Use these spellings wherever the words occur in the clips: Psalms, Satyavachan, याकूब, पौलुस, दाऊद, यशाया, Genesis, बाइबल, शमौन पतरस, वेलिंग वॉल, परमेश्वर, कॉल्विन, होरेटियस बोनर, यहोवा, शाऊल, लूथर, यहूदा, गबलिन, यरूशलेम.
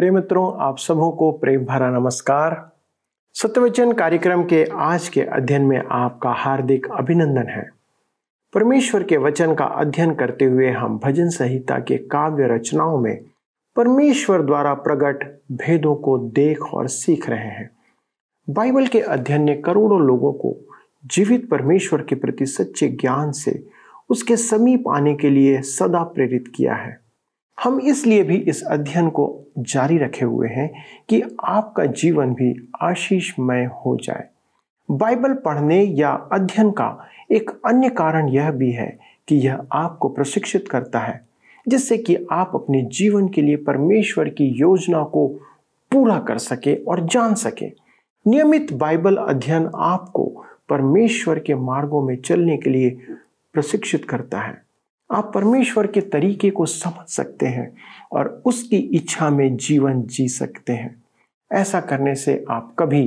प्रिय मित्रों, आप सबों को प्रेम भरा नमस्कार। सत्यवचन कार्यक्रम के आज के अध्ययन में आपका हार्दिक अभिनंदन है। परमेश्वर के वचन का अध्ययन करते हुए हम भजन संहिता के काव्य रचनाओं में परमेश्वर द्वारा प्रकट भेदों को देख और सीख रहे हैं। बाइबल के अध्ययन ने करोड़ों लोगों को जीवित परमेश्वर के प्रति सच्चे ज्ञान से उसके समीप आने के लिए सदा प्रेरित किया है। हम इसलिए भी इस अध्ययन को जारी रखे हुए हैं कि आपका जीवन भी आशीषमय हो जाए। बाइबल पढ़ने या अध्ययन का एक अन्य कारण यह भी है कि यह आपको प्रशिक्षित करता है, जिससे कि आप अपने जीवन के लिए परमेश्वर की योजना को पूरा कर सके और जान सके। नियमित बाइबल अध्ययन आपको परमेश्वर के मार्गों में चलने के लिए प्रशिक्षित करता है। आप परमेश्वर के तरीके को समझ सकते हैं और उसकी इच्छा में जीवन जी सकते हैं। ऐसा करने से आप कभी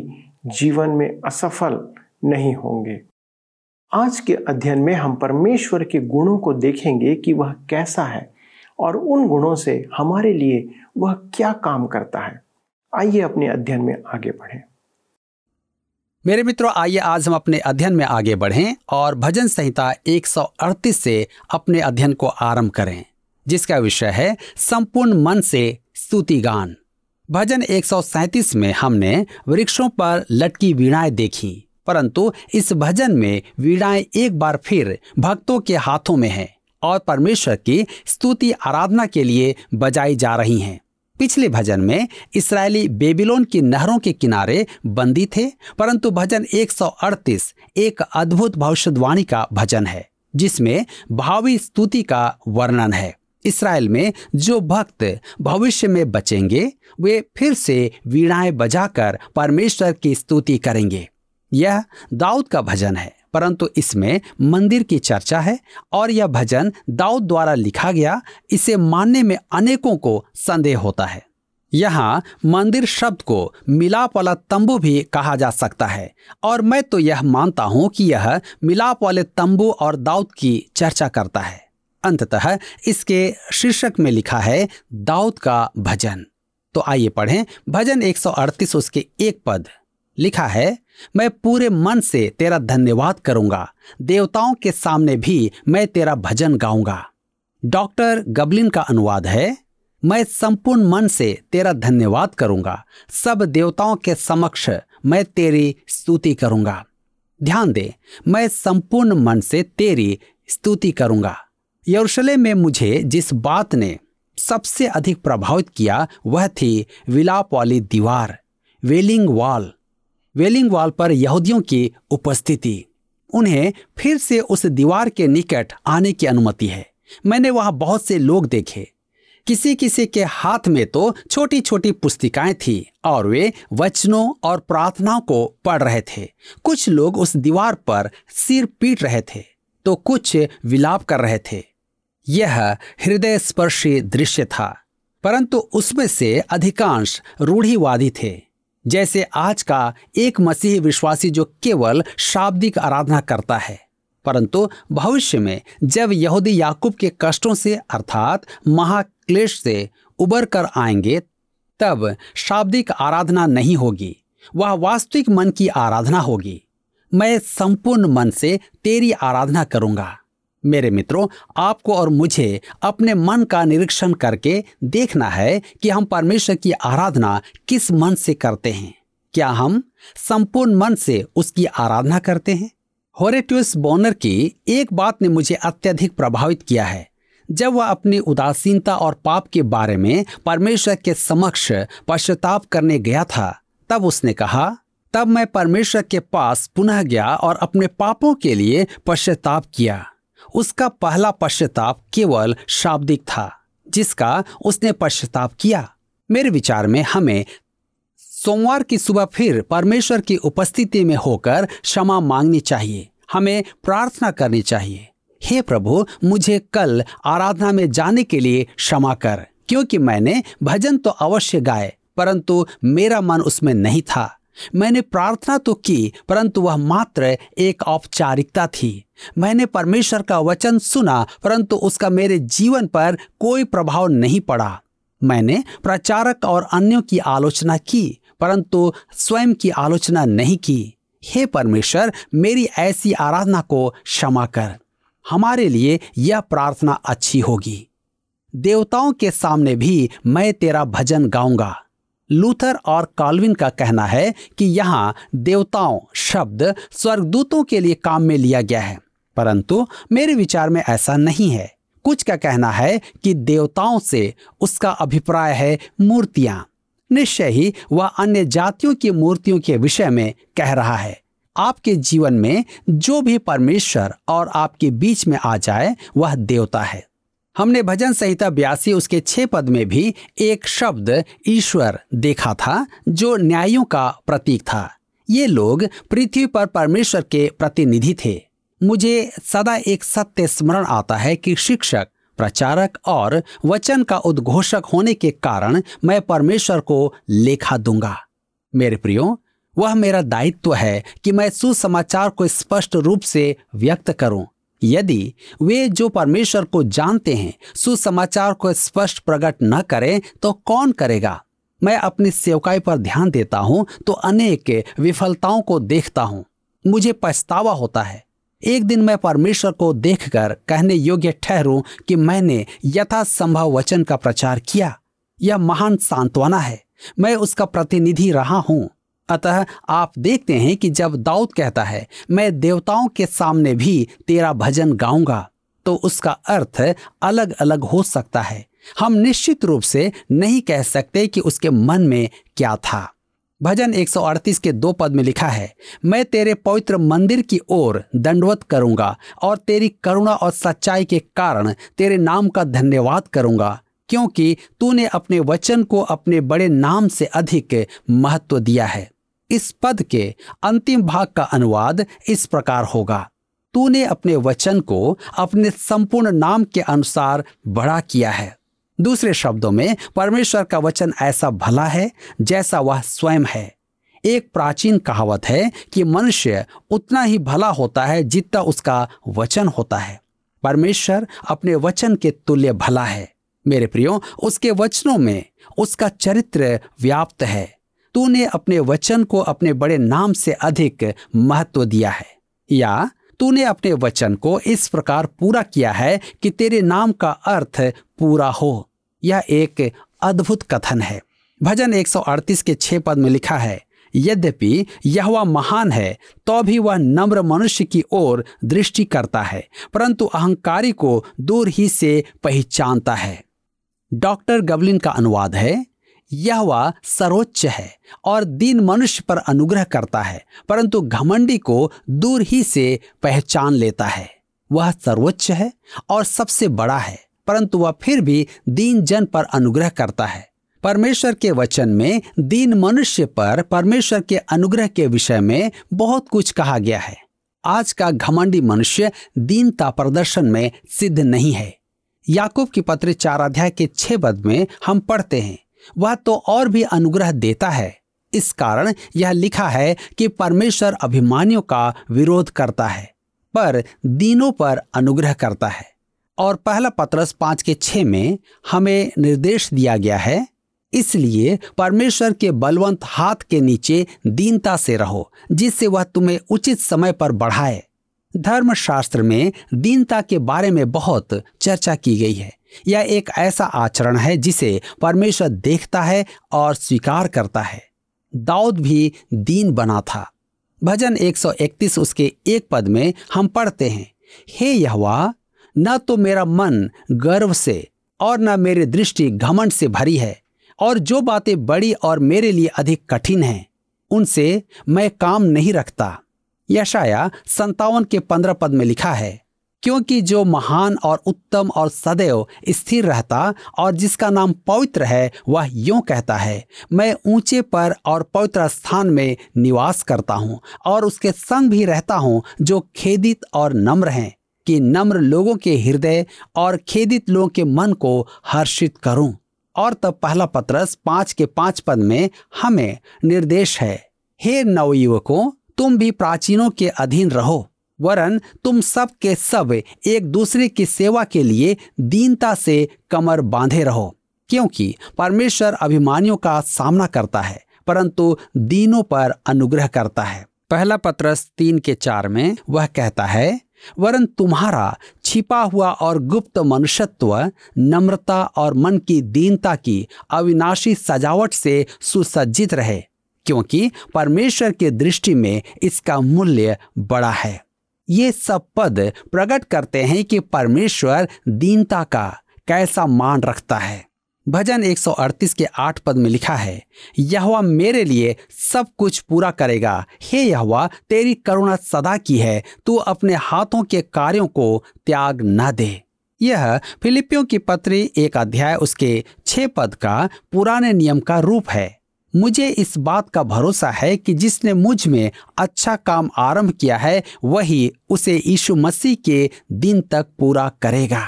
जीवन में असफल नहीं होंगे। आज के अध्ययन में हम परमेश्वर के गुणों को देखेंगे कि वह कैसा है और उन गुणों से हमारे लिए वह क्या काम करता है। आइए अपने अध्ययन में आगे बढ़ें। मेरे मित्रों, आइए आज हम अपने अध्ययन में आगे बढ़ें और भजन संहिता 138 से अपने अध्ययन को आरंभ करें, जिसका विषय है संपूर्ण मन से स्तुतिगान। भजन 137 में हमने वृक्षों पर लटकी वीणाएं देखी, परंतु इस भजन में वीणाएं एक बार फिर भक्तों के हाथों में है और परमेश्वर की स्तुति आराधना के लिए बजाई जा रही हैं। पिछले भजन में इस्राएली बेबीलोन की नहरों के किनारे बंदी थे, परंतु भजन 138 एक अद्भुत भविष्यवाणी का भजन है, जिसमें भावी स्तुति का वर्णन है। इस्राएल में जो भक्त भविष्य में बचेंगे, वे फिर से वीणाएं बजाकर परमेश्वर की स्तुति करेंगे। यह दाऊद का भजन है, परंतु इसमें मंदिर की चर्चा है और यह भजन दाऊद द्वारा लिखा गया। इसे मानने में अनेकों को संदेह होता है। यहाँ मंदिर शब्द को मिलाप वाला तंबू भी कहा जा सकता है, और मैं तो यह मानता हूँ कि यह मिलाप वाले तंबू और दाऊद की चर्चा करता है। अंततः इसके शीर्षक में लिखा है दाऊद का भजन। तो आइए पढ़ें भजन 138 उसके एक पद। लिखा है, मैं पूरे मन से तेरा धन्यवाद करूंगा, देवताओं के सामने भी मैं तेरा भजन गाऊंगा। डॉक्टर गबलिन का अनुवाद है, मैं संपूर्ण मन से तेरा धन्यवाद करूंगा, सब देवताओं के समक्ष मैं तेरी स्तुति करूंगा। ध्यान दे, मैं संपूर्ण मन से तेरी स्तुति करूंगा। यरूशलेम में मुझे जिस बात ने सबसे अधिक प्रभावित किया वह थी विलाप वाली दीवार, वेलिंग वॉल। वेलिंग वॉल पर यहूदियों की उपस्थिति। उन्हें फिर से उस दीवार के निकट आने की अनुमति है। मैंने वहां बहुत से लोग देखे, किसी किसी के हाथ में तो छोटी छोटी पुस्तिकाएं थी और वे वचनों और प्रार्थनाओं को पढ़ रहे थे। कुछ लोग उस दीवार पर सिर पीट रहे थे तो कुछ विलाप कर रहे थे। यह हृदय स्पर्शी दृश्य था, परंतु उसमें से अधिकांश रूढ़िवादी थे, जैसे आज का एक मसीही विश्वासी जो केवल शाब्दिक आराधना करता है। परंतु भविष्य में जब यहूदी याकूब के कष्टों से अर्थात महाक्लेश से उबर कर आएंगे, तब शाब्दिक आराधना नहीं होगी, वह वास्तविक मन की आराधना होगी। मैं संपूर्ण मन से तेरी आराधना करूंगा। मेरे मित्रों, आपको और मुझे अपने मन का निरीक्षण करके देखना है कि हम परमेश्वर की आराधना किस मन से करते हैं। क्या हम संपूर्ण मन से उसकी आराधना करते हैं? होरेटियस बोनर की एक बात ने मुझे अत्यधिक प्रभावित किया है। जब वह अपनी उदासीनता और पाप के बारे में परमेश्वर के समक्ष पश्चाताप करने गया था, तब उसने कहा, तब मैं परमेश्वर के पास पुनः गया और अपने पापों के लिए पश्चाताप किया। उसका पहला पश्चाताप केवल शाब्दिक था, जिसका उसने पश्चाताप किया। मेरे विचार में हमें सोमवार की सुबह फिर परमेश्वर की उपस्थिति में होकर क्षमा मांगनी चाहिए। हमें प्रार्थना करनी चाहिए, हे प्रभु, मुझे कल आराधना में जाने के लिए क्षमा कर, क्योंकि मैंने भजन तो अवश्य गाए, परंतु मेरा मन उसमें नहीं था। मैंने प्रार्थना तो की, परंतु वह मात्र एक औपचारिकता थी। मैंने परमेश्वर का वचन सुना, परंतु उसका मेरे जीवन पर कोई प्रभाव नहीं पड़ा। मैंने प्रचारक और अन्यों की आलोचना की परंतु स्वयं की आलोचना नहीं की। हे परमेश्वर, मेरी ऐसी आराधना को क्षमा कर। हमारे लिए यह प्रार्थना अच्छी होगी। देवताओं के सामने भी मैं तेरा भजन गाऊंगा। लूथर और कॉल्विन का कहना है कि यहाँ देवताओं शब्द स्वर्गदूतों के लिए काम में लिया गया है, परंतु मेरे विचार में ऐसा नहीं है। कुछ का कहना है कि देवताओं से उसका अभिप्राय है मूर्तियां। निश्चय ही वह अन्य जातियों की मूर्तियों के विषय में कह रहा है। आपके जीवन में जो भी परमेश्वर और आपके बीच में आ जाए वह देवता है। हमने भजन संहिता 82 उसके 6 पद में भी एक शब्द ईश्वर देखा था जो न्यायों का प्रतीक था। ये लोग पृथ्वी पर परमेश्वर के प्रतिनिधि थे। मुझे सदा एक सत्य स्मरण आता है कि शिक्षक, प्रचारक और वचन का उद्घोषक होने के कारण मैं परमेश्वर को लेखा दूंगा। मेरे प्रियो, वह मेरा दायित्व है कि मैं सुसमाचार को स्पष्ट रूप से व्यक्त करूं। यदि वे जो परमेश्वर को जानते हैं सुसमाचार को स्पष्ट प्रकट न करें तो कौन करेगा? मैं अपनी सेवकाई पर ध्यान देता हूं तो अनेक विफलताओं को देखता हूं। मुझे पछतावा होता है। एक दिन मैं परमेश्वर को देखकर कहने योग्य ठहरूं कि मैंने यथासंभव वचन का प्रचार किया। यह महान सांत्वना है। मैं उसका प्रतिनिधि रहा हूं। अतः आप देखते हैं कि जब दाऊद कहता है मैं देवताओं के सामने भी तेरा भजन गाऊंगा, तो उसका अर्थ अलग अलग हो सकता है। हम निश्चित रूप से नहीं कह सकते कि उसके मन में क्या था। भजन 138 के 2 पद में लिखा है, मैं तेरे पवित्र मंदिर की ओर दंडवत करूंगा और तेरी करुणा और सच्चाई के कारण तेरे नाम का धन्यवाद करूंगा, क्योंकि तूने अपने वचन को अपने बड़े नाम से अधिक महत्व दिया है। इस पद के अंतिम भाग का अनुवाद इस प्रकार होगा, तूने अपने वचन को अपने संपूर्ण नाम के अनुसार बड़ा किया है। दूसरे शब्दों में परमेश्वर का वचन ऐसा भला है जैसा वह स्वयं है। एक प्राचीन कहावत है कि मनुष्य उतना ही भला होता है जितना उसका वचन होता है। परमेश्वर अपने वचन के तुल्य भला है। मेरे प्रियो, उसके वचनों में उसका चरित्र व्याप्त है। तूने अपने वचन को अपने बड़े नाम से अधिक महत्व दिया है, या तूने अपने वचन को इस प्रकार पूरा किया है कि तेरे नाम का अर्थ पूरा हो। यह एक अद्भुत कथन है। भजन 138 के 6 पद में लिखा है, यद्यपि यहोवा महान है तो भी वह नम्र मनुष्य की ओर दृष्टि करता है, परंतु अहंकारी को दूर ही से पहचानता है। डॉक्टर गबलिन का अनुवाद है, यहोवा सर्वोच्च है और दीन मनुष्य पर अनुग्रह करता है, परंतु घमंडी को दूर ही से पहचान लेता है। वह सर्वोच्च है और सबसे बड़ा है, परंतु वह फिर भी दीन जन पर अनुग्रह करता है। परमेश्वर के वचन में दीन मनुष्य पर परमेश्वर के अनुग्रह के विषय में बहुत कुछ कहा गया है। आज का घमंडी मनुष्य दीनता प्रदर्शन में सिद्ध नहीं है। याकूब की पत्री 4 अध्याय के 6 पद में हम पढ़ते हैं, वह तो और भी अनुग्रह देता है। इस कारण यह लिखा है कि परमेश्वर अभिमानियों का विरोध करता है पर दीनों पर अनुग्रह करता है। और पहला पतरस 5 के 6 में हमें निर्देश दिया गया है, इसलिए परमेश्वर के बलवंत हाथ के नीचे दीनता से रहो, जिससे वह तुम्हें उचित समय पर बढ़ाए। धर्मशास्त्र में दीनता के बारे में बहुत चर्चा की गई है। यह एक ऐसा आचरण है जिसे परमेश्वर देखता है और स्वीकार करता है। दाऊद भी दीन बना था। भजन 131 उसके 1 पद में हम पढ़ते हैं, हे यहोवा, न तो मेरा मन गर्व से और न मेरी दृष्टि घमंड से भरी है, और जो बातें बड़ी और मेरे लिए अधिक कठिन हैं उनसे मैं काम नहीं रखता। यशाया 57 के 15 पद में लिखा है, क्योंकि जो महान और उत्तम और सदैव स्थिर रहता और जिसका नाम पवित्र है वह यूं कहता है, मैं ऊंचे पर और पवित्र स्थान में निवास करता हूं और उसके संग भी रहता हूं जो खेदित और नम्र हैं, कि नम्र लोगों के हृदय और खेदित लोगों के मन को हर्षित करूं। और तब पहला पतरस 5 के 5 पद में हमें निर्देश है, हे नवयुवकों, तुम भी प्राचीनों के अधीन रहो, वरन तुम सब के सब एक दूसरे की सेवा के लिए दीनता से कमर बांधे रहो, क्योंकि परमेश्वर अभिमानियों का सामना करता है परंतु दीनों पर अनुग्रह करता है। पहला पत्रस 3:4 में वह कहता है, वरन तुम्हारा छिपा हुआ और गुप्त मनुष्यत्व नम्रता और मन की दीनता की अविनाशी सजावट से सुसज्जित रहे, क्योंकि परमेश्वर के दृष्टि में इसका मूल्य बड़ा है। ये सब पद प्रकट करते हैं कि परमेश्वर दीनता का कैसा मान रखता है। भजन 138 के 8 पद में लिखा है, यहोवा मेरे लिए सब कुछ पूरा करेगा, हे यहोवा तेरी करुणा सदा की है, तू अपने हाथों के कार्यों को त्याग न दे। यह फिलिपियों की पत्री 1 उसके 6 पद का पुराने नियम का रूप है। मुझे इस बात का भरोसा है कि जिसने मुझ में अच्छा काम आरंभ किया है वही उसे यीशु मसीह के दिन तक पूरा करेगा।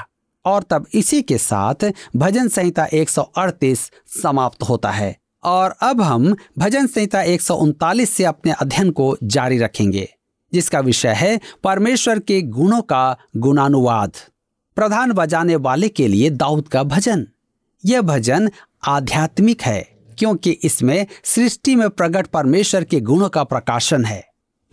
और तब इसी के साथ भजन संहिता 138 समाप्त होता है। और अब हम भजन संहिता 139 से अपने अध्ययन को जारी रखेंगे, जिसका विषय है परमेश्वर के गुणों का गुणानुवाद। प्रधान बजाने वाले के लिए दाऊद का भजन। यह भजन आध्यात्मिक है क्योंकि इसमें सृष्टि में प्रकट परमेश्वर के गुणों का प्रकाशन है।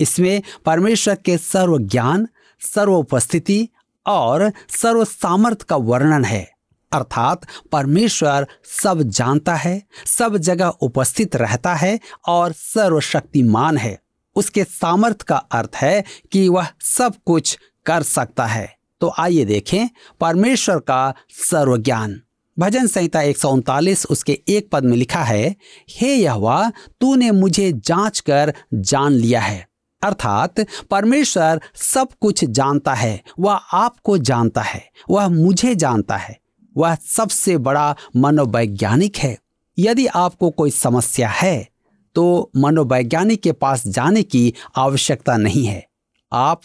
इसमें परमेश्वर के सर्व ज्ञान, सर्व उपस्थिति और सर्व सामर्थ का वर्णन है, अर्थात परमेश्वर सब जानता है, सब जगह उपस्थित रहता है और सर्वशक्तिमान है। उसके सामर्थ का अर्थ है कि वह सब कुछ कर सकता है। तो आइए देखें परमेश्वर का सर्वज्ञान। भजन संहिता 139 उसके 1 पद में लिखा है, हे यहोवा तूने मुझे जांच कर जान लिया है। अर्थात परमेश्वर सब कुछ जानता है, वह आपको जानता है, वह मुझे जानता है, वह सबसे बड़ा मनोवैज्ञानिक है। यदि आपको कोई समस्या है तो मनोवैज्ञानिक के पास जाने की आवश्यकता नहीं है। आप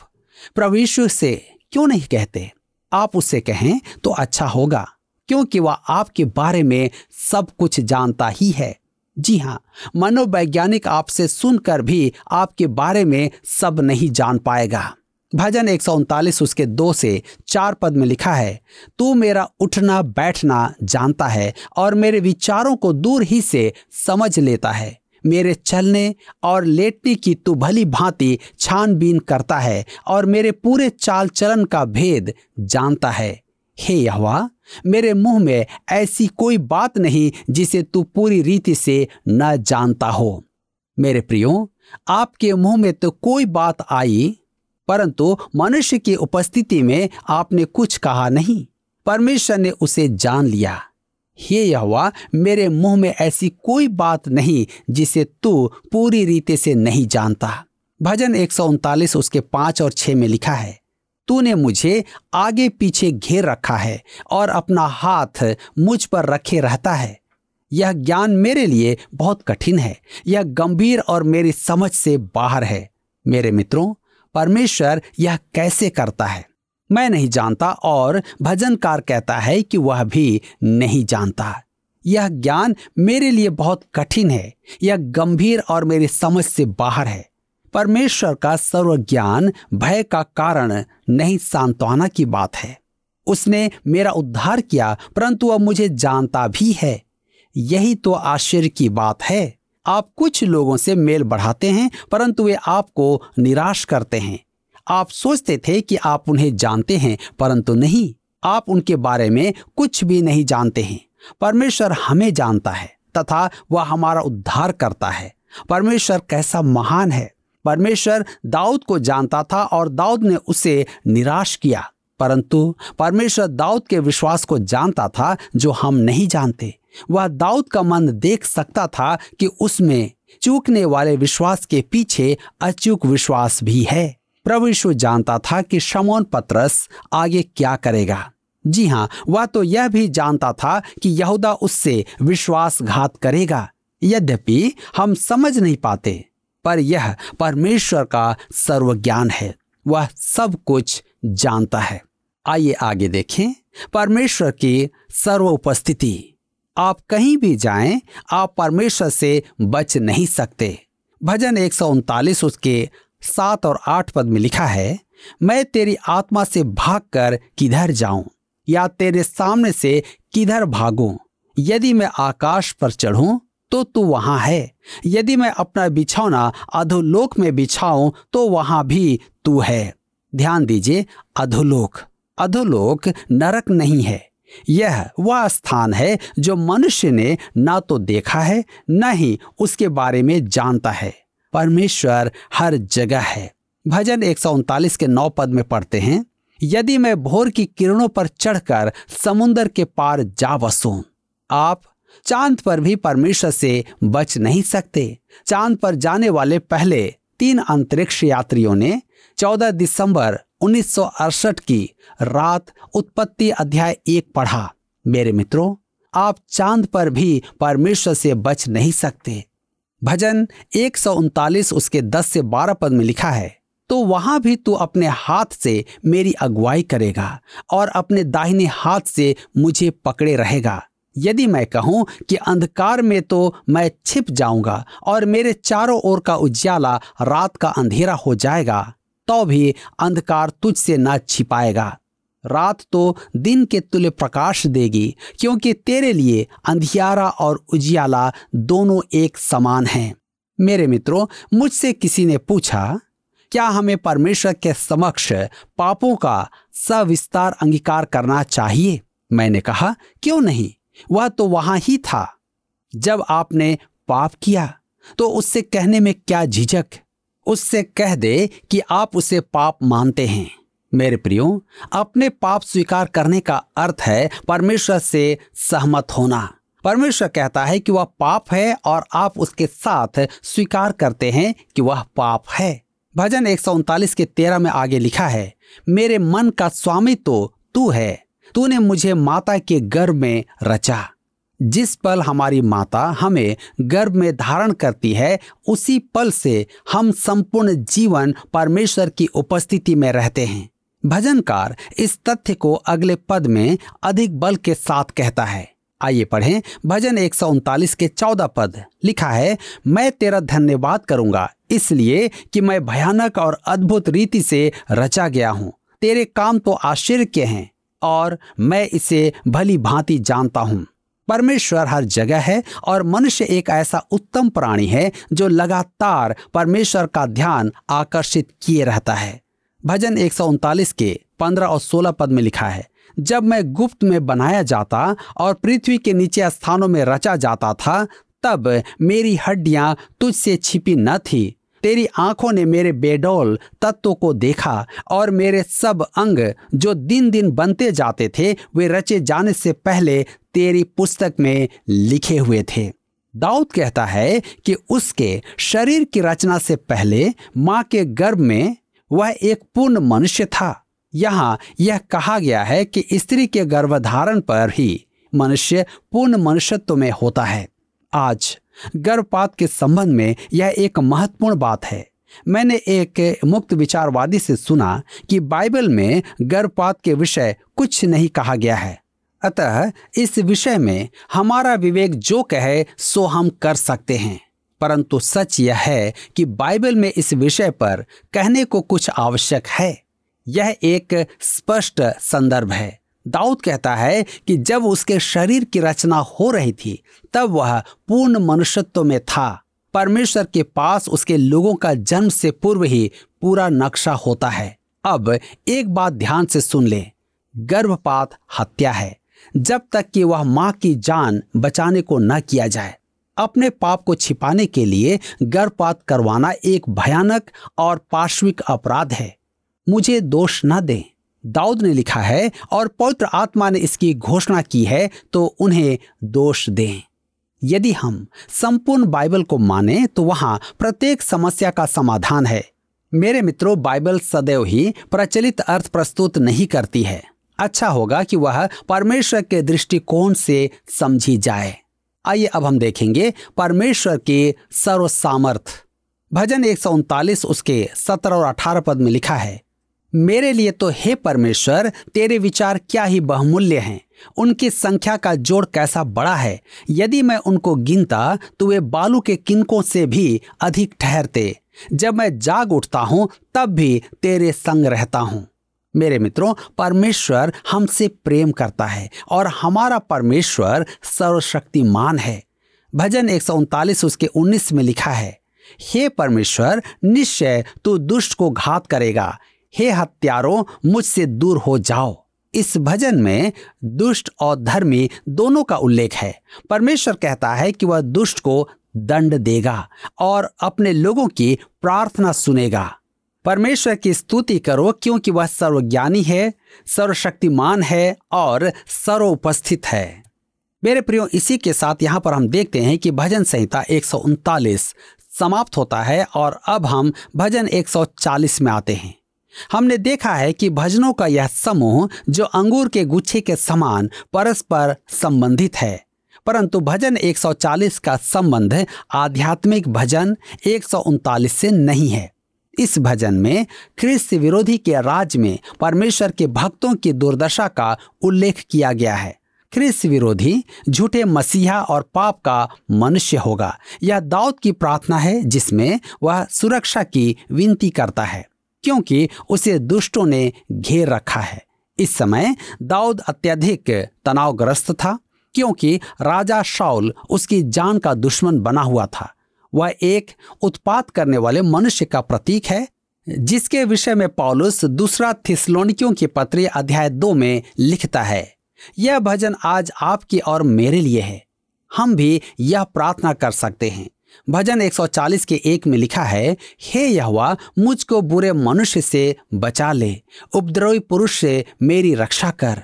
प्रभु यीशु से क्यों नहीं कहते? आप उससे कहें तो अच्छा होगा, क्योंकि वह आपके बारे में सब कुछ जानता ही है। जी हाँ, मनोवैज्ञानिक आपसे सुनकर भी आपके बारे में सब नहीं जान पाएगा। भजन 139 उसके 2 से 4 पद में लिखा है, तू मेरा उठना बैठना जानता है और मेरे विचारों को दूर ही से समझ लेता है। मेरे चलने और लेटने की तू भली भांति छानबीन करता है और मेरे पूरे चाल चलन का भेद जानता है। हे यहोवा मेरे मुंह में ऐसी कोई बात नहीं जिसे तू पूरी रीति से न जानता हो। मेरे प्रियो, आपके मुंह में तो कोई बात आई परंतु मनुष्य की उपस्थिति में आपने कुछ कहा नहीं, परमेश्वर ने उसे जान लिया। हे यहोवा मेरे मुंह में ऐसी कोई बात नहीं जिसे तू पूरी रीति से नहीं जानता। भजन 139 उसके 5 और 6 में लिखा है, तूने मुझे आगे पीछे घेर रखा है और अपना हाथ मुझ पर रखे रहता है। यह ज्ञान मेरे लिए बहुत कठिन है, यह गंभीर और मेरी समझ से बाहर है। मेरे मित्रों, परमेश्वर यह कैसे करता है मैं नहीं जानता और भजनकार कहता है कि वह भी नहीं जानता। यह ज्ञान मेरे लिए बहुत कठिन है, यह गंभीर और मेरी समझ से बाहर है। परमेश्वर का सर्व ज्ञान भय का कारण नहीं, सांत्वना की बात है। उसने मेरा उद्धार किया परंतु वह मुझे जानता भी है। यही तो आश्चर्य की बात है। आप कुछ लोगों से मेल बढ़ाते हैं परंतु वे आपको निराश करते हैं। आप सोचते थे कि आप उन्हें जानते हैं परंतु नहीं, आप उनके बारे में कुछ भी नहीं जानते हैं। परमेश्वर हमें जानता है तथा वह हमारा उद्धार करता है। परमेश्वर कैसा महान है। परमेश्वर दाऊद को जानता था और दाऊद ने उसे निराश किया, परंतु परमेश्वर दाऊद के विश्वास को जानता था जो हम नहीं जानते। वह दाऊद का मन देख सकता था कि उसमें चूकने वाले विश्वास के पीछे अचूक विश्वास भी है। प्रभु यीशु जानता था कि शमौन पतरस आगे क्या करेगा। जी हाँ, वह तो यह भी जानता था कि यहूदा उससे विश्वासघात करेगा। यद्यपि हम समझ नहीं पाते, पर यह परमेश्वर का सर्वज्ञान है, वह सब कुछ जानता है। आइए आगे देखें परमेश्वर की सर्व उपस्थिति। आप कहीं भी जाएं, आप परमेश्वर से बच नहीं सकते। भजन 139 उसके 7 और 8 पद में लिखा है, मैं तेरी आत्मा से भागकर किधर जाऊं या तेरे सामने से किधर भागूं? यदि मैं आकाश पर चढ़ूं तो तू वहां है, यदि मैं अपना बिछौना अधोलोक में बिछाऊं तो वहां भी तू है। ध्यान दीजिए, अधोलोक नरक नहीं है। यह वह स्थान है जो मनुष्य ने ना तो देखा है न ही उसके बारे में जानता है। परमेश्वर हर जगह है। भजन 139 के 9 पद में पढ़ते हैं, यदि मैं भोर की किरणों पर चढ़कर समुन्दर के पार जा बसूं। आप चांद पर भी परमेश्वर से बच नहीं सकते। चांद पर जाने वाले पहले 3 अंतरिक्ष यात्रियों ने 14 दिसंबर 1968 की रात उत्पत्ति अध्याय 1 पढ़ा। मेरे मित्रों, आप चांद पर भी परमेश्वर से बच नहीं सकते। भजन 139 उसके 10 से 12 पद में लिखा है, तो वहां भी तू अपने हाथ से मेरी अगुवाई करेगा और अपने दाहिने हाथ से मुझे पकड़े रहेगा। यदि मैं कहूं कि अंधकार में तो मैं छिप जाऊंगा और मेरे चारों ओर का उजाला रात का अंधेरा हो जाएगा, तो भी अंधकार तुझसे ना छिपाएगा। रात तो दिन के तुल्य प्रकाश देगी, क्योंकि तेरे लिए अंधियारा और उजियाला दोनों एक समान हैं। मेरे मित्रों, मुझसे किसी ने पूछा, क्या हमें परमेश्वर के समक्ष पापों का सविस्तार अंगीकार करना चाहिए? मैंने कहा, क्यों नहीं, वह तो वहां ही था। जब आपने पाप किया तो उससे कहने में क्या झिझक? उससे कह दे कि आप उसे पाप मानते हैं। मेरे प्रियो, अपने पाप स्वीकार करने का अर्थ है परमेश्वर से सहमत होना। परमेश्वर कहता है कि वह पाप है और आप उसके साथ स्वीकार करते हैं कि वह पाप है। भजन 139 के 13 में आगे लिखा है, मेरे मन का स्वामी तो तू है, तूने मुझे माता के गर्भ में रचा। जिस पल हमारी माता हमें गर्भ में धारण करती है, उसी पल से हम संपूर्ण जीवन परमेश्वर की उपस्थिति में रहते हैं। भजनकार इस तथ्य को अगले पद में अधिक बल के साथ कहता है। आइए पढ़ें, भजन 139 के 14 पद लिखा है, मैं तेरा धन्यवाद करूंगा इसलिए कि मैं भयानक और अद्भुत रीति से रचा गया हूँ। तेरे काम तो आश्चर्य के हैं और मैं इसे भली भांति जानता हूँ। परमेश्वर हर जगह है और मनुष्य एक ऐसा उत्तम प्राणी है जो लगातार परमेश्वर का ध्यान आकर्षित किए रहता है। भजन 139 के 15 और 16 पद में लिखा है, जब मैं गुप्त में बनाया जाता और पृथ्वी के नीचे स्थानों में रचा जाता था, तब मेरी हड्डियां तुझसे छिपी न थी। तेरी आंखों ने मेरे बेडौल तत्वों को देखा और मेरे सब अंग जो दिन दिन बनते जाते थे, वे रचे जाने से पहले तेरी पुस्तक में लिखे हुए थे। दाऊद कहता है कि उसके शरीर की रचना से पहले मां के गर्भ में वह एक पूर्ण मनुष्य था। यहाँ यह कहा गया है कि स्त्री के गर्भधारण पर ही मनुष्य पूर्ण मनुष्यत्व में होता है। आज गर्भपात के संबंध में यह एक महत्वपूर्ण बात है। मैंने एक मुक्त विचारवादी से सुना कि बाइबल में गर्भपात के विषय कुछ नहीं कहा गया है, अतः इस विषय में हमारा विवेक जो कहे सो हम कर सकते हैं। परंतु सच यह है कि बाइबल में इस विषय पर कहने को कुछ आवश्यक है। यह एक स्पष्ट संदर्भ है। दाऊद कहता है कि जब उसके शरीर की रचना हो रही थी, तब वह पूर्ण मनुष्यत्व में था। परमेश्वर के पास उसके लोगों का जन्म से पूर्व ही पूरा नक्शा होता है। अब एक बात ध्यान से सुन ले, गर्भपात हत्या है जब तक कि वह मां की जान बचाने को न किया जाए। अपने पाप को छिपाने के लिए गर्भपात करवाना एक भयानक और पार्श्विक अपराध है। मुझे दोष न दें, दाऊद ने लिखा है, और पवित्र आत्मा ने इसकी घोषणा की है, तो उन्हें दोष दें। यदि हम संपूर्ण बाइबल को माने तो वहाँ प्रत्येक समस्या का समाधान है। मेरे मित्रों, बाइबल सदैव ही प्रचलित अर्थ प्रस्तुत नहीं करती है। अच्छा होगा कि वह परमेश्वर के दृष्टिकोण से समझी जाए। आइए अब हम देखेंगे परमेश्वर के सर्वसामर्थ। भजन 139 उसके 17 और 18 पद में लिखा है, मेरे लिए तो हे परमेश्वर तेरे विचार क्या ही बहुमूल्य हैं, उनकी संख्या का जोड़ कैसा बड़ा है। यदि मैं उनको गिनता तो वे बालू के किनकों से भी अधिक ठहरते। जब मैं जाग उठता हूँ तब भी तेरे संग रहता हूँ। मेरे मित्रों, परमेश्वर हमसे प्रेम करता है और हमारा परमेश्वर सर्वशक्तिमान है। भजन 139 उसके 19 में लिखा है, हे परमेश्वर, निश्चय तू दुष्ट को घात करेगा, हे हत्यारों मुझसे दूर हो जाओ। इस भजन में दुष्ट और धर्मी दोनों का उल्लेख है। परमेश्वर कहता है कि वह दुष्ट को दंड देगा और अपने लोगों की प्रार्थना सुनेगा। परमेश्वर की स्तुति करो, क्योंकि वह सर्वज्ञानी है, सर्वशक्तिमान है और सर्वोपस्थित है। मेरे प्रियो, इसी के साथ यहाँ पर हम देखते हैं कि भजन संहिता 139 समाप्त होता है और अब हम भजन 140 में आते हैं। हमने देखा है कि भजनों का यह समूह जो अंगूर के गुच्छे के समान परस्पर संबंधित है, परंतु भजन 140 का संबंध आध्यात्मिक भजन 139 से नहीं है। इस भजन में ख्रिस्त विरोधी के राज में परमेश्वर के भक्तों की दुर्दशा का उल्लेख किया गया है। ख्रिस्त विरोधी झूठे मसीहा और पाप का मनुष्य होगा। यह दाऊद की प्रार्थना है जिसमें वह सुरक्षा की विनती करता है, क्योंकि उसे दुष्टों ने घेर रखा है। इस समय दाऊद अत्यधिक तनावग्रस्त था, क्योंकि राजा शाऊल उसकी जान का दुश्मन बना हुआ था। वह एक उत्पात करने वाले मनुष्य का प्रतीक है, जिसके विषय में पौलुस दूसरा थिस्सलुनीकियों के पत्र अध्याय 2 में लिखता है। यह भजन आज आपकी और मेरे लिए है। हम भी यह प्रार्थना कर सकते हैं। भजन 140 के 1 में लिखा है, हे यहोवा, मुझको बुरे मनुष्य से बचा ले, उपद्रवी पुरुष से मेरी रक्षा कर।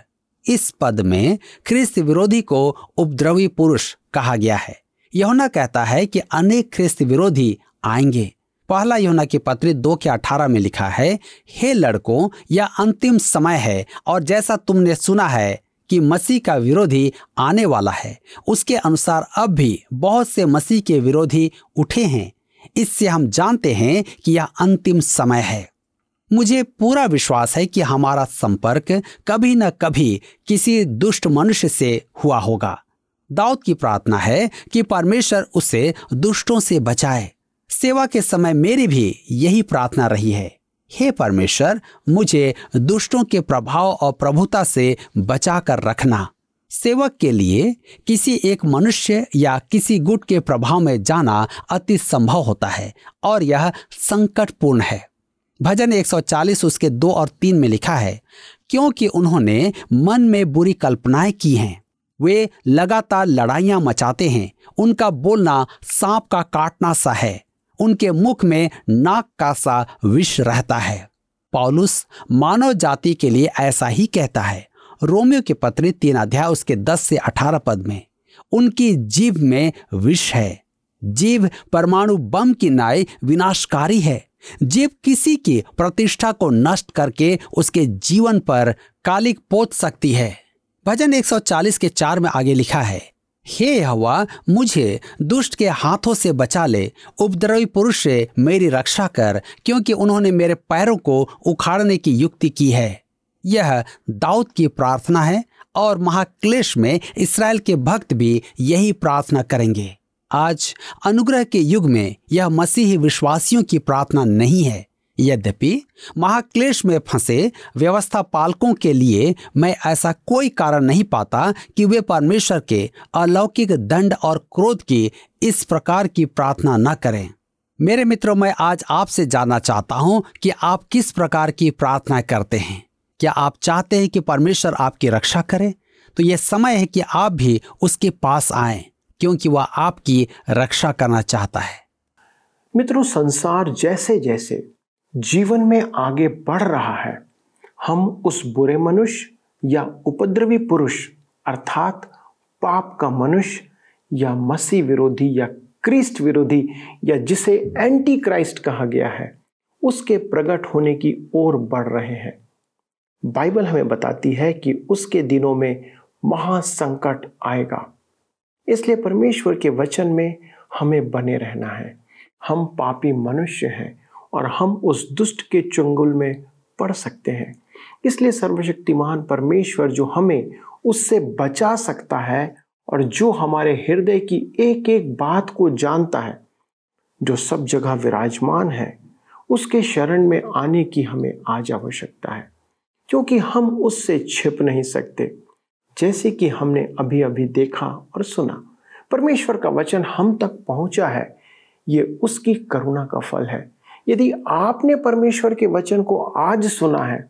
इस पद में ख्रिस्त विरोधी को उपद्रवी पुरुष कहा गया है। यूहन्ना कहता है कि अनेक ख्रिस्त विरोधी आएंगे। पहला यूहन्ना के पत्र 2:18 में लिखा है, हे लड़कों, यह अंतिम समय है और जैसा तुमने सुना है कि मसीह का विरोधी आने वाला है, उसके अनुसार अब भी बहुत से मसीह के विरोधी उठे हैं। इससे हम जानते हैं कि यह अंतिम समय है। मुझे पूरा विश्वास है कि हमारा संपर्क कभी न कभी किसी दुष्ट मनुष्य से हुआ होगा। दाऊद की प्रार्थना है कि परमेश्वर उसे दुष्टों से बचाए। सेवा के समय मेरी भी यही प्रार्थना रही है, हे परमेश्वर, मुझे दुष्टों के प्रभाव और प्रभुता से बचा कर रखना। सेवक के लिए किसी एक मनुष्य या किसी गुट के प्रभाव में जाना अति संभव होता है और यह संकटपूर्ण है। भजन 140 उसके 2 और 3 में लिखा है, क्योंकि उन्होंने मन में बुरी कल्पनाएं की हैं, वे लगातार लड़ाइयां मचाते हैं, उनका बोलना सांप का काटना सा है, उनके मुख में नाक का सा विष रहता है। पौलुस मानव जाति के लिए ऐसा ही कहता है, रोमियो के पत्र 3 उसके 10 से 18 पद में, उनकी जीभ में विष है, जीभ परमाणु बम की नाई विनाशकारी है, जीव किसी की प्रतिष्ठा को नष्ट करके उसके जीवन पर कालिक पोत सकती है। भजन 140 के 4 में आगे लिखा है, हे यहोवा, मुझे दुष्ट के हाथों से बचा ले, उपद्रवी पुरुष से मेरी रक्षा कर, क्योंकि उन्होंने मेरे पैरों को उखाड़ने की युक्ति की है। यह दाऊद की प्रार्थना है और महाक्लेश में इसराइल के भक्त भी यही प्रार्थना करेंगे। आज अनुग्रह के युग में यह मसीही विश्वासियों की प्रार्थना नहीं है। यद्यपि महाक्लेश में फंसे व्यवस्था पालकों के लिए मैं ऐसा कोई कारण नहीं पाता कि वे परमेश्वर के अलौकिक दंड और क्रोध की इस प्रकार की प्रार्थना न करें। मेरे मित्रों, मैं आज आपसे जानना चाहता हूं कि आप किस प्रकार की प्रार्थना करते हैं। क्या आप चाहते हैं कि परमेश्वर आपकी रक्षा करे? तो यह समय है कि आप भी उसके पास आएं, क्योंकि वह आपकी रक्षा करना चाहता है। मित्रों, संसार जैसे जैसे जीवन में आगे बढ़ रहा है, हम उस बुरे मनुष्य या उपद्रवी पुरुष अर्थात पाप का मनुष्य या मसीह विरोधी या क्रिस्ट विरोधी या जिसे एंटी क्राइस्ट कहा गया है, उसके प्रकट होने की ओर बढ़ रहे हैं। बाइबल हमें बताती है कि उसके दिनों में महासंकट आएगा। इसलिए परमेश्वर के वचन में हमें बने रहना है। हम पापी मनुष्य हैं और हम उस दुष्ट के चंगुल में पड़ सकते हैं। इसलिए सर्वशक्तिमान परमेश्वर जो हमें उससे बचा सकता है और जो हमारे हृदय की एक एक बात को जानता है, जो सब जगह विराजमान है, उसके शरण में आने की हमें आज आवश्यकता है। क्योंकि हम उससे छिप नहीं सकते। जैसे कि हमने अभी अभी देखा और सुना, परमेश्वर का वचन हम तक पहुंचा है, ये उसकी करुणा का फल है। यदि आपने परमेश्वर के वचन को आज सुना है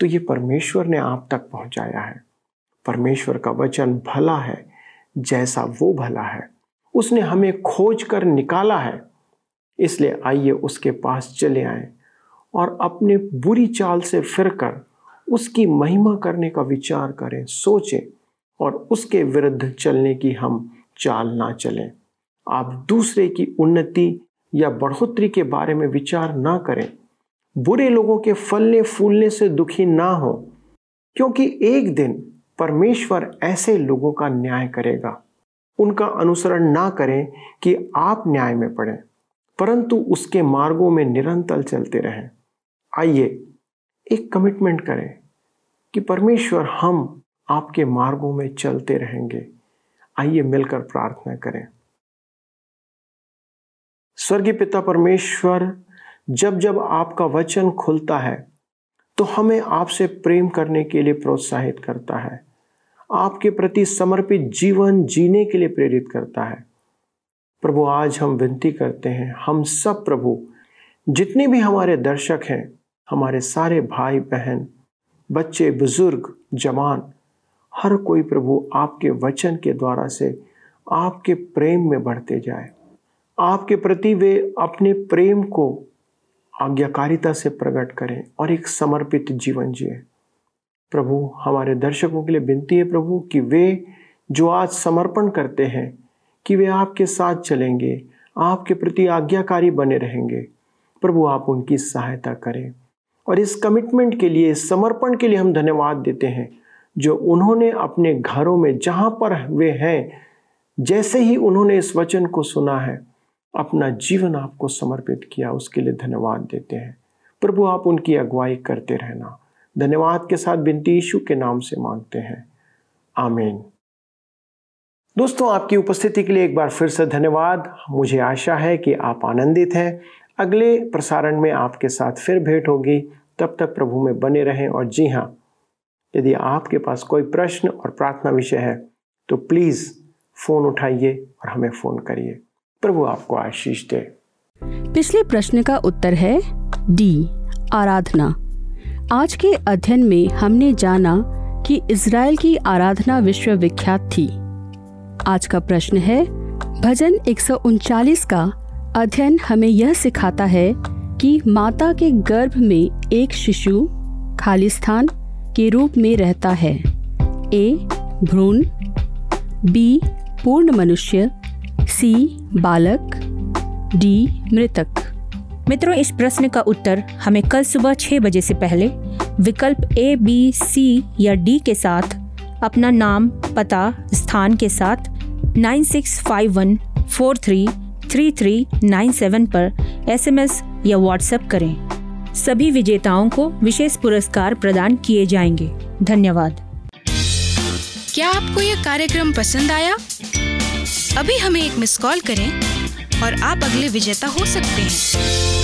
तो ये परमेश्वर ने आप तक पहुंचाया है। परमेश्वर का वचन भला है, जैसा वो भला है। उसने हमें खोज कर निकाला है, इसलिए आइए उसके पास चले आएं और अपने बुरी चाल से फिरकर उसकी महिमा करने का विचार करें, सोचें और उसके विरुद्ध चलने की हम चाल ना चलें। आप दूसरे की उन्नति या बढ़ोतरी के बारे में विचार ना करें। बुरे लोगों के फलने फूलने से दुखी ना हो, क्योंकि एक दिन परमेश्वर ऐसे लोगों का न्याय करेगा। उनका अनुसरण ना करें कि आप न्याय में पड़ें, परंतु उसके मार्गों में निरंतर चलते रहें। आइए एक कमिटमेंट करें कि परमेश्वर हम आपके मार्गों में चलते रहेंगे। आइए मिलकर प्रार्थना करें। स्वर्गीय पिता परमेश्वर, जब जब आपका वचन खुलता है तो हमें आपसे प्रेम करने के लिए प्रोत्साहित करता है, आपके प्रति समर्पित जीवन जीने के लिए प्रेरित करता है। प्रभु, आज हम विनती करते हैं, हम सब प्रभु, जितने भी हमारे दर्शक हैं, हमारे सारे भाई बहन, बच्चे, बुजुर्ग, जवान, हर कोई प्रभु आपके वचन के द्वारा से आपके प्रेम में बढ़ते जाए। आपके प्रति वे अपने प्रेम को आज्ञाकारिता से प्रकट करें और एक समर्पित जीवन जिए। प्रभु, हमारे दर्शकों के लिए विनती है प्रभु कि वे जो आज समर्पण करते हैं कि वे आपके साथ चलेंगे, आपके प्रति आज्ञाकारी बने रहेंगे। प्रभु, आप उनकी सहायता करें और इस कमिटमेंट के लिए, समर्पण के लिए हम धन्यवाद देते हैं जो उन्होंने अपने घरों में, जहाँ पर वे हैं, जैसे ही उन्होंने इस वचन को सुना है, अपना जीवन आपको समर्पित किया। उसके लिए धन्यवाद देते हैं प्रभु, आप उनकी अगुवाई करते रहना। धन्यवाद के साथ विनती यीशु के नाम से मांगते हैं, आमीन। दोस्तों, आपकी उपस्थिति के लिए एक बार फिर से धन्यवाद। मुझे आशा है कि आप आनंदित हैं। अगले प्रसारण में आपके साथ फिर भेंट होगी। तब तक प्रभु में बने रहें। और जी हाँ, यदि आपके पास कोई प्रश्न और प्रार्थना विषय है तो प्लीज़ फ़ोन उठाइए और हमें फ़ोन करिए। प्रभु आपको आशीष दे। पिछले प्रश्न का उत्तर है डी, आराधना। आज के अध्ययन में हमने जाना कि इजराइल की आराधना विश्वविख्यात थी। आज का प्रश्न है, भजन 139 का अध्ययन हमें यह सिखाता है कि माता के गर्भ में एक शिशु खाली स्थान के रूप में रहता है। ए, भ्रूण, बी, पूर्ण मनुष्य, सी, बालक, डी, मृतक। मित्रों, इस प्रश्न का उत्तर हमें कल सुबह 6 बजे से पहले विकल्प ए, बी, सी या डी के साथ अपना नाम, पता, स्थान के साथ 9651433397 पर SMS या WhatsApp करें। सभी विजेताओं को विशेष पुरस्कार प्रदान किए जाएंगे। धन्यवाद। क्या आपको यह कार्यक्रम पसंद आया? अभी हमें एक मिस कॉल करें और आप अगले विजेता हो सकते हैं।